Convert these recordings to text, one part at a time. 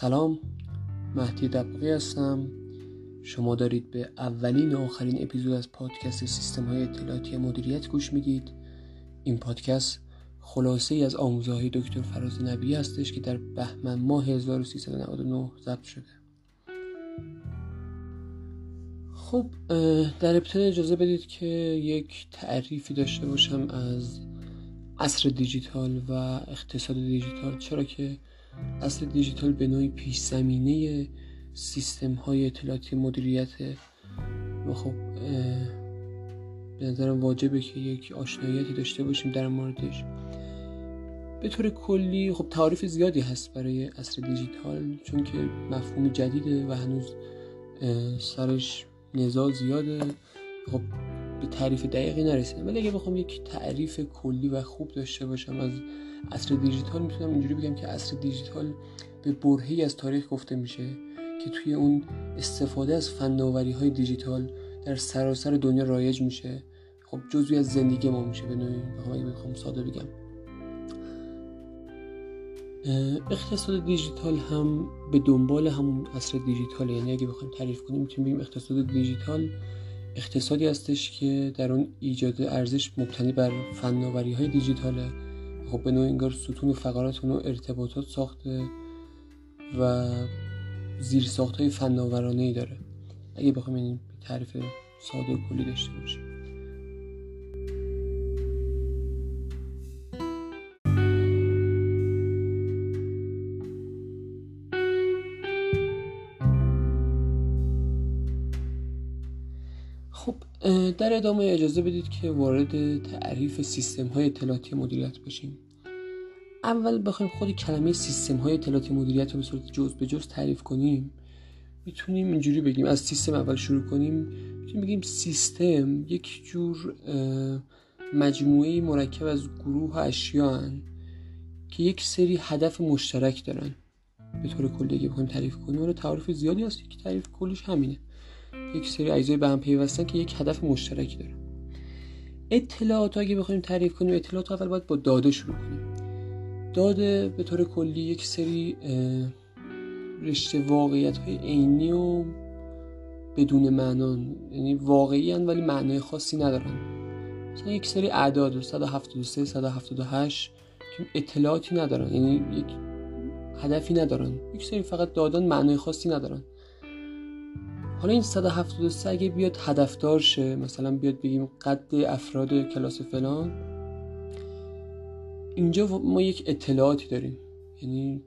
سلام، مهدی دبقی هستم. شما دارید به اولین و آخرین اپیزود از پادکست سیستم‌های اطلاعاتی مدیریت گوش میدید. این پادکست خلاصه‌ای از آموزه‌های دکتر فراز نبیئی هستش که در بهمن ماه 1399 ضبط شده. خب، در ابتدا اجازه بدید که یک تعریفی داشته باشم از عصر دیجیتال و اقتصاد دیجیتال، چرا که عصر دیجیتال به نوعی پیش‌زمینه سیستم‌های اطلاعاتی مدیریت و خب به نظرم واجبه که یک آشناییتی داشته باشیم در موردش. به طور کلی خب تعریف زیادی هست برای عصر دیجیتال، چون که مفهوم جدیده و هنوز سرش نزاع زیاده، خب به تعریف دقیقی نرسیدم. ولی اگه بخوام یک تعریف کلی و خوب داشته باشم از عصر دیجیتال، میتونم اینجوری بگم که عصر دیجیتال به برهه‌ای از تاریخ گفته میشه که توی اون استفاده از فناوری‌های دیجیتال در سراسر دنیا رایج میشه. خب جزئی از زندگی ما میشه به نوعی، اگه بخوام ساده بگم. اقتصاد دیجیتال هم به دنبال همون عصر دیجیتاله، یعنی اگه بخوایم تعریف کنیم میتونیم بگیم اقتصاد دیجیتال اقتصادی هستش که در اون ایجاد ارزش مبتنی بر فناوری‌های دیجیتاله. خب به نوعی انگار ستون فقرات اون ارتباطات ساخته و زیر ساخت‌های فناورانه‌ای داره. اگه بخوام این تعریف ساده و کلی داشته باشیم، خب در ادامه اجازه بدید که وارد تعریف سیستم‌های اطلاعاتی مدیریت بشیم. اول بخوایم خود کلمه سیستم‌های اطلاعاتی مدیریت رو به صورت جزء به جزء تعریف کنیم، میتونیم اینجوری بگیم، از سیستم اول شروع کنیم. میتونیم بگیم سیستم یک جور مجموعه مرکب از گروه اشیا هستند که یک سری هدف مشترک دارن. به طور کلی اگه بخوایم تعریف کنیم، اون تعریف زیادی هست که تعریف کلیش همینه، یک سری اجزای به هم پیوستن که یک هدف مشترک دارن. اطلاعات اگه بخوایم تعریف کنیم، اطلاعات اول باید با داده شروع کنیم. داده به طور کلی یک سری رشته واقعیت‌های عینی و بدون معنا، یعنی واقعی ان ولی معنای خاصی ندارن. مثلا یک سری اعداد 173 178 که اطلاعاتی ندارن، یعنی یک هدفی ندارن، یک سری فقط دادن معنای خاصی ندارن. حالا این 173 اگه بیاد هدفدار شه، مثلا بیاد بگیم قد افراد کلاس فلان، اینجا ما یک اطلاعاتی داریم، یعنی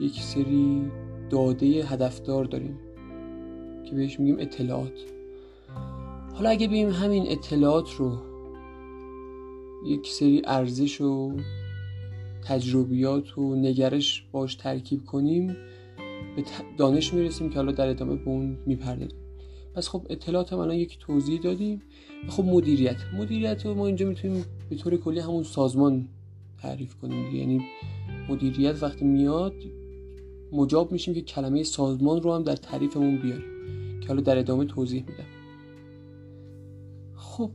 یک سری داده هدفدار داریم که بهش میگیم اطلاعات. حالا اگه بگیم همین اطلاعات رو یک سری ارزش و تجربیات و نگرش باش ترکیب کنیم، به دانش میرسیم که حالا در ادامه به اون میپردازیم. پس خب اطلاعات هم الان یک توضیح دادیم. خب مدیریت رو ما اینجا میتونیم به طور کلی همون سازمان تعریف کنیم، یعنی مدیریت وقتی میاد مجاب میشیم که کلمه سازمان رو هم در تعریفمون بیاریم که حالا در ادامه توضیح میدم. خب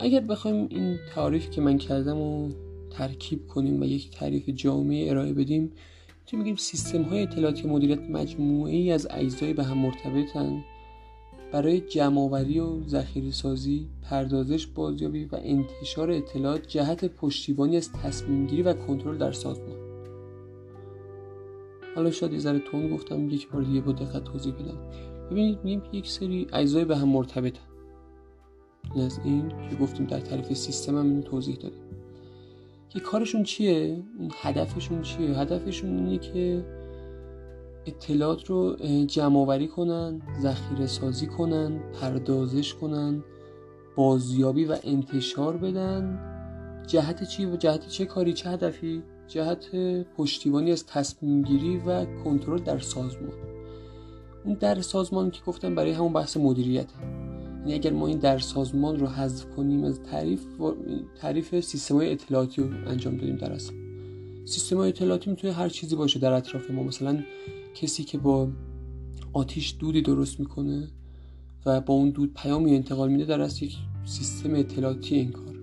اگر بخوایم این تعریف که من کردم رو ترکیب کنیم و یک تعریف جامع ارائه بدیم، چی میگیم؟ سیستم‌های اطلاعاتی مدیریت مجموعه‌ای از اجزای به هم مرتبطن برای جمع‌آوری و ذخیره‌سازی، پردازش، بازیابی و انتشار اطلاعات جهت پشتیبانی از تصمیم‌گیری و کنترل در سازمان. حالا شاید یه ذره تون گفتم، یک بار دیگه با دقت توضیح بدم. ببینید میگیم یک سری اجزای به هم مرتبطن. این از این که گفتیم در تعریف سیستم هم توضیح دادیم. که کارشون چیه؟ هدفشون چیه؟ هدفشون اینه که اطلاعات رو جمع‌آوری کنن، ذخیره سازی کنن، پردازش کنن، بازیابی و انتشار بدن. جهت چی و جهت چه کاری، چه هدفی؟ جهت پشتیبانی از تصمیم گیری و کنترل در سازمان. اون در سازمان که گفتم برای همون بحث مدیریته. یعنی اگر ما این در سازمان رو حذف کنیم از تعریف سیستم‌های اطلاعاتی رو انجام دادیم. در اصل سیستم‌های اطلاعاتی میتونه هر چیزی باشه در اطراف ما. مثلا کسی که با آتیش دودی درست میکنه و با اون دود پیامی انتقال میده، در اصل یک سیستم اطلاعاتی این کار،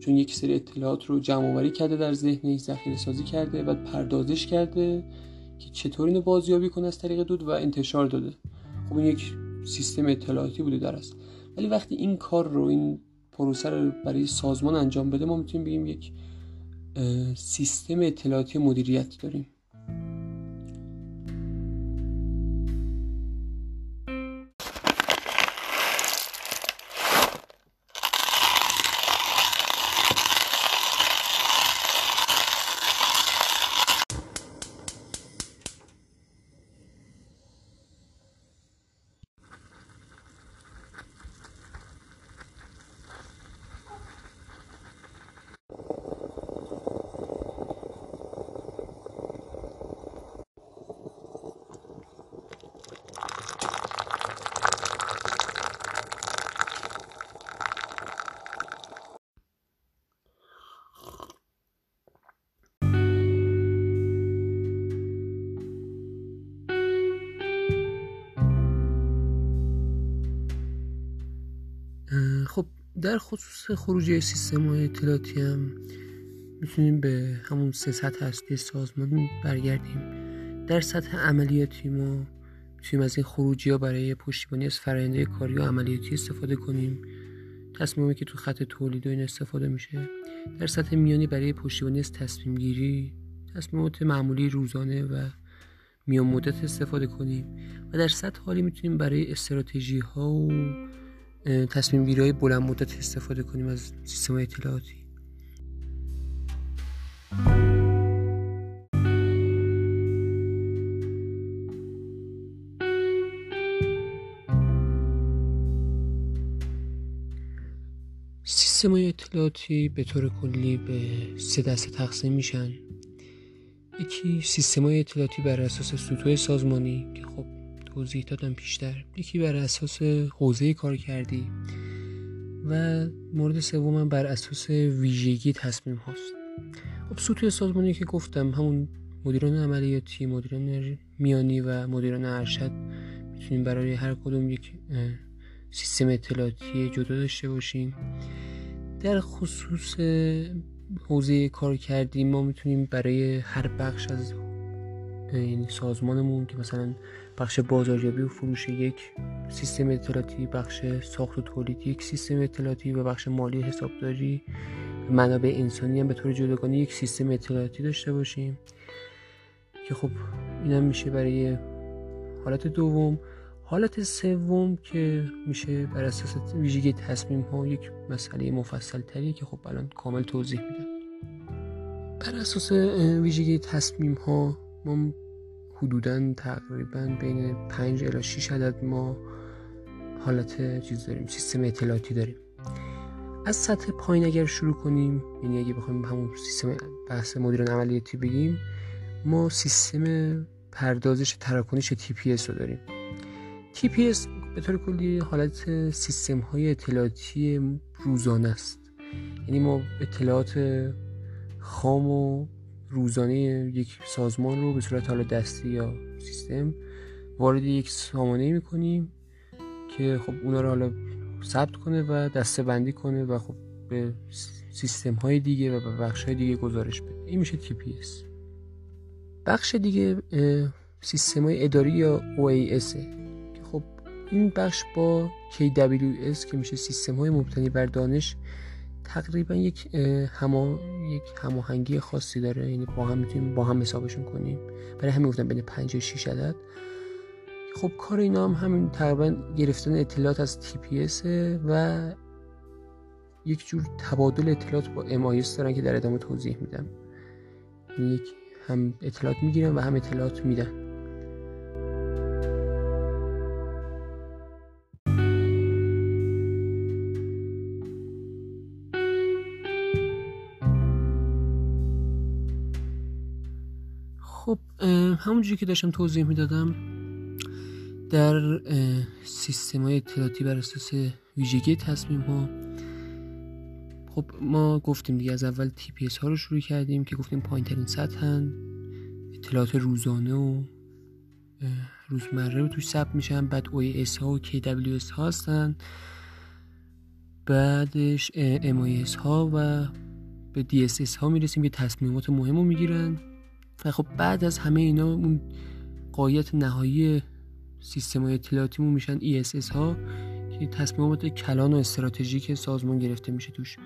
چون یک سری اطلاعات رو جمع‌آوری کرده، در ذهنش ذخیره‌سازی کرده و پردازش کرده که چطور اینو بازیابی کنه از طریق دود و انتشار داده. خب این یک سیستم اطلاعاتی بوده درست، ولی وقتی این کار رو، این پروسه رو برای سازمان انجام بده، ما میتونیم بگیم یک سیستم اطلاعاتی مدیریت داریم. خب در خصوص خروجی سیستم‌های اطلاعاتی هم میتونیم به همون سه سطح اصلی سازمان برگردیم. در سطح عملیاتی ما میتونیم از این خروجی‌ها برای پشتیبانی از فرآیندهای کاری و عملیاتی استفاده کنیم، تصمیمی که تو خط تولید و این استفاده میشه. در سطح میانی برای پشتیبانی از تصمیم گیری، تصمیمات معمولی روزانه و میان مدت استفاده کنیم. و در سطح حالی میتونیم برای استراتژی‌ها و تصمیم گیری های بلند مدت استفاده کنیم از سیستم اطلاعاتی. سیستم های اطلاعاتی به طور کلی به سه دسته تقسیم میشن. یکی سیستم های اطلاعاتی بر اساس سطوح سازمانی که خب توضیح دادم پیشتر، یکی بر اساس حوزه کار کردی و مورد سوم بر اساس ویژگی تصمیم هاست. خب سطوح سازمانی که گفتم همون مدیران عملیاتی، مدیران میانی و مدیران ارشد میتونیم برای هر کدوم یک سیستم اطلاعاتی جدا داشته باشیم. در خصوص حوزه کار کردی ما میتونیم برای هر بخش از این سازمانمون که مثلا بخش بازاریابی و فروش یک سیستم اطلاعاتی، بخش ساخت و تولید یک سیستم اطلاعاتی و بخش مالی حسابداری منابع انسانی هم به طور جداگانه یک سیستم اطلاعاتی داشته باشیم که خب اینم میشه برای حالت دوم. حالت سوم که میشه بر اساس ویژگی تصمیم ها یک مسئله مفصل تری که خب الان کامل توضیح میدم. بر اساس ویژگی تصمیم ها ما حدوداً تقریباً بین 5 الی 6 عدد ما حالت چیز داریم، سیستم اطلاعاتی داریم. از سطح پایین اگر شروع کنیم، یعنی اگه بخوایم همون سیستم بحث مدیران عملیاتی بگیم، ما سیستم پردازش تراکنش TPS رو داریم. TPS به طور کلی حالت سیستم های اطلاعاتی روزانه است، یعنی ما اطلاعات خام و روزانه یک سازمان رو به صورت حالا دستی یا سیستم وارد یک سامانه می‌کنیم که خب اونا رو حالا ثبت کنه و دسته بندی کنه و خب به سیستم‌های دیگه و به بخش‌های دیگه گزارش بده. این میشه TPS. بخش دیگه سیستم‌های اداری یا OAS که خب این بخش با KWS که میشه سیستم‌های مبتنی بر دانش تقریبا یک هماهنگی خاصی داره، یعنی با هم میتونیم با هم حسابشون کنیم. برای همین گفتم بین 5 و 6 عدد. خب کار اینا هم همین تقریبا گرفتن اطلاعات از TPS و یک جور تبادل اطلاعات با MIS دارن که در ادامه توضیح میدم. یعنی یک هم اطلاعات میگیرن و هم اطلاعات میدن. خب همونجوری که داشتم توضیح میدادم، در سیستم‌های اطلاعاتی بر اساس ویژگی تصمیم‌ها خب ما گفتیم دیگه از اول TPS ها رو شروع کردیم که گفتیم پایین‌ترین سطحن، اطلاعات روزانه و روزمره رو توش ثبت میشن، بعد OAS ها و KWS ها هستن، بعدش MIS ها و به DSS ها میرسیم که تصمیمات مهم رو میگیرن و خب بعد از همه اینا اون قایت نهایی سیستم اطلاعاتیمون میشن ESS ها که تصمیمات کلان و استراتژیک سازمان گرفته میشه توش.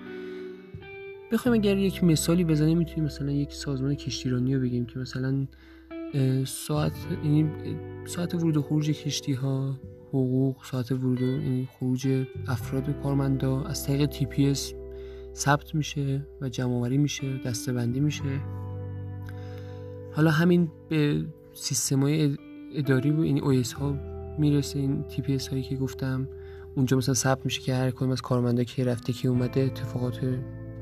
بخوایم اگر یک مثالی بزنیم میتونیم مثلا یک سازمان کشتیرانی رو بگیم که مثلا ساعت ورود و خروج کشتی ها، حقوق، ساعت ورود و خروج افراد و کارمندا از طریق TPS ثبت میشه و جمع‌آوری میشه، دسته‌بندی میشه. حالا همین به سیستم‌های اداری و این OS ها میرسه، این TPS هایی که گفتم اونجا مثلا ثبت میشه که هر کدوم از کارمندا کی رفته کی اومده، اتفاقات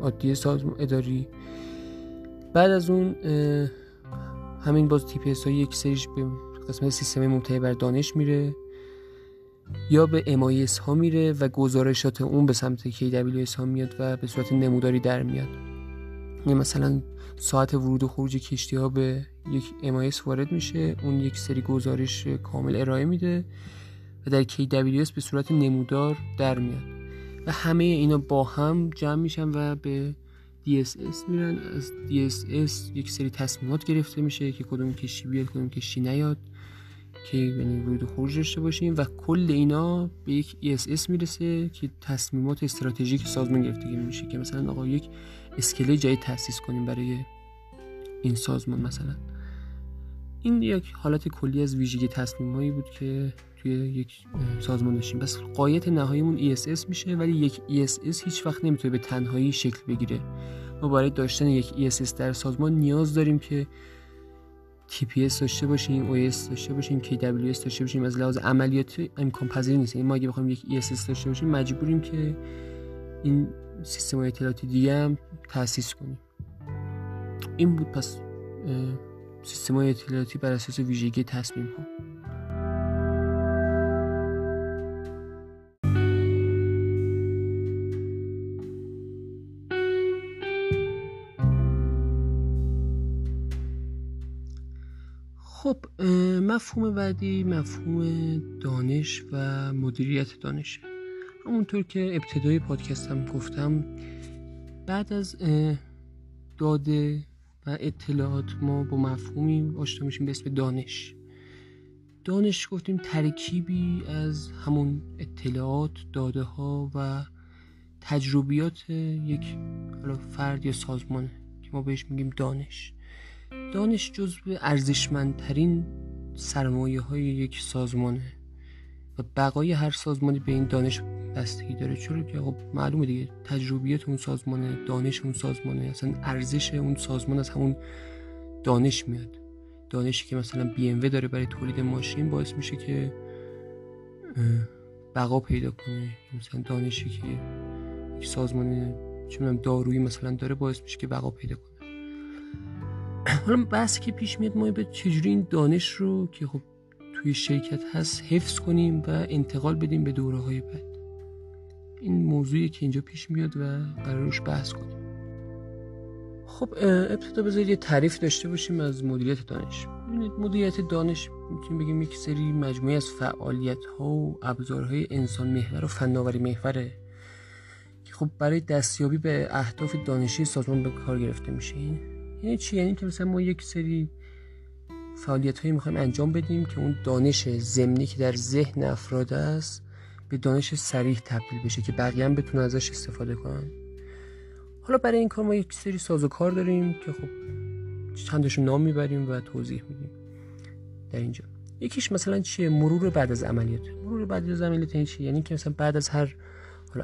عادی سازمان اداری. بعد از اون همین باز TPS های یک سریش به قسمت سیستم مبتنی بر دانش میره یا به MIS ها میره و گزارشات اون به سمت KWS ها میاد و به صورت نموداری در میاد. مثلا ساعت ورود و خروج کشتی ها به یک MIS وارد میشه، اون یک سری گزارش کامل ارائه میده و در KWS به صورت نمودار در میاد و همه اینا با هم جمع میشن و به DSS میرن. از DSS یک سری تصمیمات گرفته میشه که کدوم کشتی بیاد کدوم کشتی نیاد که یعنی ورود و خروج داشته باشیم و کل اینا به یک ESS میرسه که تصمیمات استراتژیک سازمان گرفته میشه که مثلا آقا یک اسکله جای تأسیس کنیم برای این سازمان مثلا. این یک حالت کلی از ویژگی تصمیمایی بود که توی یک سازمان داشتیم. بس قایت نهاییمون ESS میشه، ولی یک ESS هیچ وقت نمیتونه به تنهایی شکل بگیره. ما برای داشتن یک ESS در سازمان نیاز داریم که TPS داشته باشیم، OS داشته باشیم، KWS داشته باشیم. از لحاظ عملیاتی امکان پذیر نیست. ما اگه بخوایم یک ESS داشته باشیم مجبوریم که این سیستم اطلاعاتی دیگه هم تأسیس کنیم. این بود پس سیستم اطلاعاتی بر اساس ویژگی تصمیم ها. خب مفهوم بعدی مفهوم دانش و مدیریت دانشه. همونطور که ابتدای پادکستم گفتم بعد از داده و اطلاعات ما با مفهومی آشنا میشیم به اسم دانش. دانش گفتیم ترکیبی از همون اطلاعات، داده ها و تجربیات یک فرد یا سازمانه که ما بهش میگیم دانش. دانش جزو ارزشمندترین سرمایه‌های یک سازمانه و بقای هر سازمانی به این دانش بستگی داره، چون که خب معلومه دیگه تجربیات اون سازمانه، دانش اون سازمانه، اصلا ارزش اون سازمان از همون دانش میاد. دانشی که مثلا BMW داره برای تولید ماشین باعث میشه که بقا پیدا کنه، مثلا دانشی که یک سازمان چون دارویی مثلا داره باعث میشه که بقا پیدا کنه. حالا بحثی که پیش میاد ما چجوری این دانش رو که خب توی شرکت هست حفظ کنیم و انتقال بدیم به دوره های بعد. این موضوعی که اینجا پیش میاد و قرار روش بحث کنیم. خب ابتدا بذارید یه تعریف داشته باشیم از مدیریت دانش. مدیریت دانش میتونیم بگیم یک سری مجموعه از فعالیت ها و ابزارهای انسان محور و فناوری محوره که خب برای دستیابی به اهداف دانشی سازمان به کار گرفته میشه. یعنی چی؟ یعنی که مثلا ما یک سری فعالیت‌هایی می‌خوایم انجام بدیم که اون دانش ضمنی که در ذهن افراد است به دانش صریح تبدیل بشه که بقیه هم بتونن ازش استفاده کنن. حالا برای این کار ما یک سری سازوکار داریم که خب چندشون نام میبریم و توضیح میدیم در اینجا. یکیش مثلا چیه؟ مرور بعد از عملیات. مرور بعد از عملیات یعنی چی؟ یعنی که مثلا بعد از هر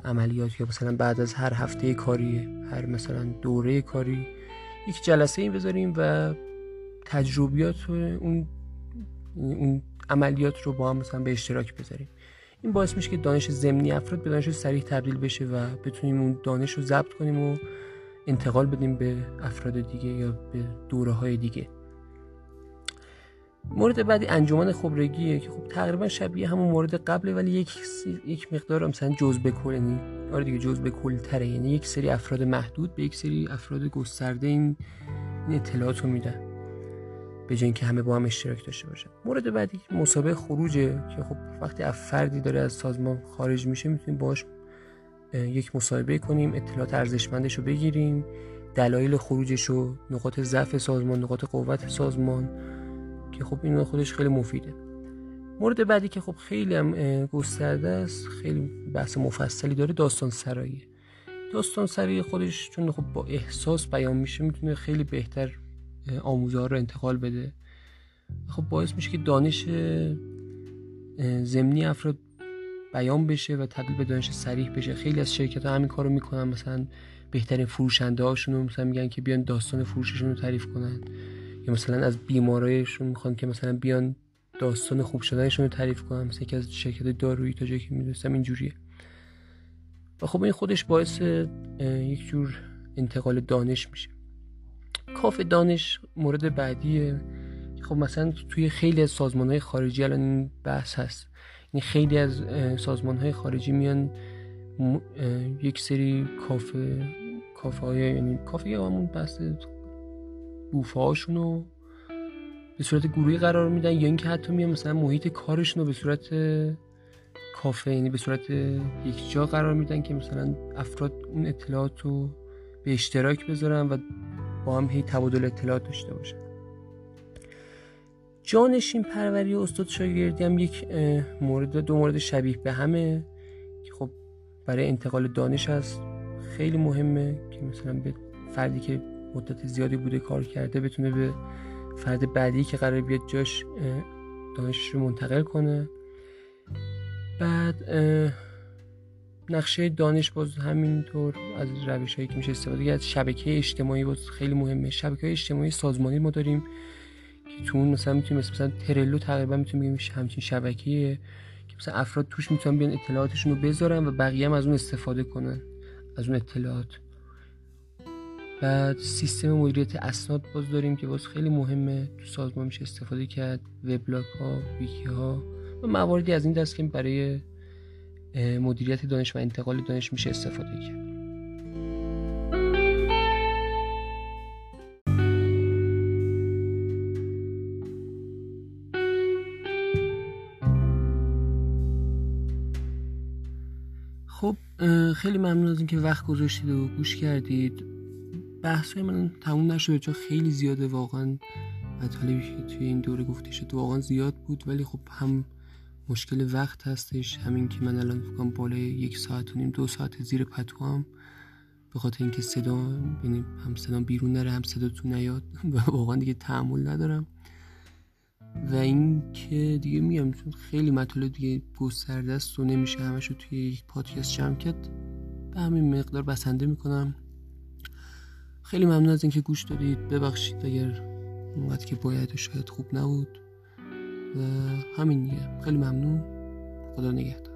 عملیات یا مثلا بعد از هر هفته کاری، هر مثلا دوره کاری یک جلسه ای بذاریم و تجربیات اون عملیات رو با هم مثلا به اشتراک بذاریم. این باعث میشه که دانش ضمنی افراد به دانش صریح تبدیل بشه و بتونیم اون دانش رو ضبط کنیم و انتقال بدیم به افراد دیگه یا به دوره های دیگه. مورد بعدی انجمن خبرگیه که خب تقریبا شبیه همون مورد قبله، ولی یک مقدار مثلا جزء کل، یعنی آره دیگه جزء کل تره، یعنی یک سری افراد محدود به یک سری افراد گسترده این اطلاعات رو میدن به جای اینکه همه با هم اشتراک داشته باشن. مورد بعدی مسابقه خروجه که خب وقتی فردی داره از سازمان خارج میشه میتونیم باهاش یک مصاحبه کنیم، اطلاعات ارزشمندش رو بگیریم دلایل خروجشو، نقاط ضعف سازمان، نقاط قوت سازمان، که خب این خودش خیلی مفیده. مورد بعدی که خب خیلی هم گسترده است، خیلی بحث مفصلی داره، داستان سرایی خودش چون خب با احساس بیان میشه میتونه خیلی بهتر آموزه‌ها رو انتقال بده. خب باعث میشه که دانش ضمنی افراد بیان بشه و تبدیل به دانش صریح بشه. خیلی از شرکت‌ها همین کارو میکنن، مثلا بهترین فروشنده‌هاشون رو مثلا میگن که بیان داستان فروششون رو تعریف کنن، یا مثلا از بیماریشون میخوان که مثلا بیان داستان خوب شدنشون رو تعریف کنن، مثلا یکی از شرکت دارویی تا جایی که می‌دونستم اینجوریه. و خب این خودش باعث یک جور انتقال دانش میشه. کاف دانش مورد بعدیه. خب مثلا توی خیلی از سازمان‌های خارجی الان این بحث هست. این خیلی از سازمان‌های خارجی میان یک سری کافه‌های، یعنی کافه همون بحث بوفه‌هاشون رو به صورت گروهی قرار میدن، یا اینکه حتی میان مثلا محیط کارشون رو به صورت کافه، یعنی به صورت یک جا قرار میدن که مثلا افراد اون اطلاعات رو به اشتراک بذارن و با هم هی تبادل اطلاعات داشته باشن. جانشین پروری و استاد شاگردی هم یک مورد، دو مورد شبیه به همه که خب برای انتقال دانش هست. خیلی مهمه که مثلا به فردی که مدت زیادی بوده کار کرده بتونه به فرد بعدی که قرار بیاد جاش دانشش رو منتقل کنه. بعد نقشه دانش باز همینطور از روش‌هایی که میشه استفاده کرد. شبکه اجتماعی باز خیلی مهمه. شبکه‌های اجتماعی سازمانی ما داریم که تو اون مثلا میتونیم، مثلا ترلو تقریبا میتونیم بگیم همچین شبکه‌ایه که مثلا افراد توش میتونن بیان اطلاعاتشون رو بذارن و بقیه هم از اون استفاده کنن، از اون اطلاعات. بعد سیستم مدیریت اسناد باز داریم که باز خیلی مهمه، تو سازمان میشه استفاده کرد، وبلاگ‌ها، ویکی‌ها و مواردی از این دست که برای مدیریت دانش و انتقال دانش میشه استفاده کرد. خب خیلی ممنون از اینکه وقت گذاشتید و گوش کردید. بحثای من تموم نشده چون خیلی زیاده واقعا. مطالبی که توی این دوره گفته شد واقعا زیاد بود، ولی خب هم مشکل وقت هستش، همین که من الان فکر کنم بالای 1.5 ساعت 2 ساعت زیر پتوام، به خاطر اینکه صدا، یعنی هم صدا بیرون نره هم صدا تو نیاد و واقعا دیگه تحمل ندارم. و این که دیگه میگم خیلی مطالب دیگه گسترده است و نمیشه همش رو توی یک پادکست جمع کرد. به همین مقدار بسنده میکنم. خیلی ممنون از اینکه گوش دادید. ببخشید اگر اونقدر که باید شاید خوب نبود. همین دیگه. خیلی ممنون. خدا نگهدار.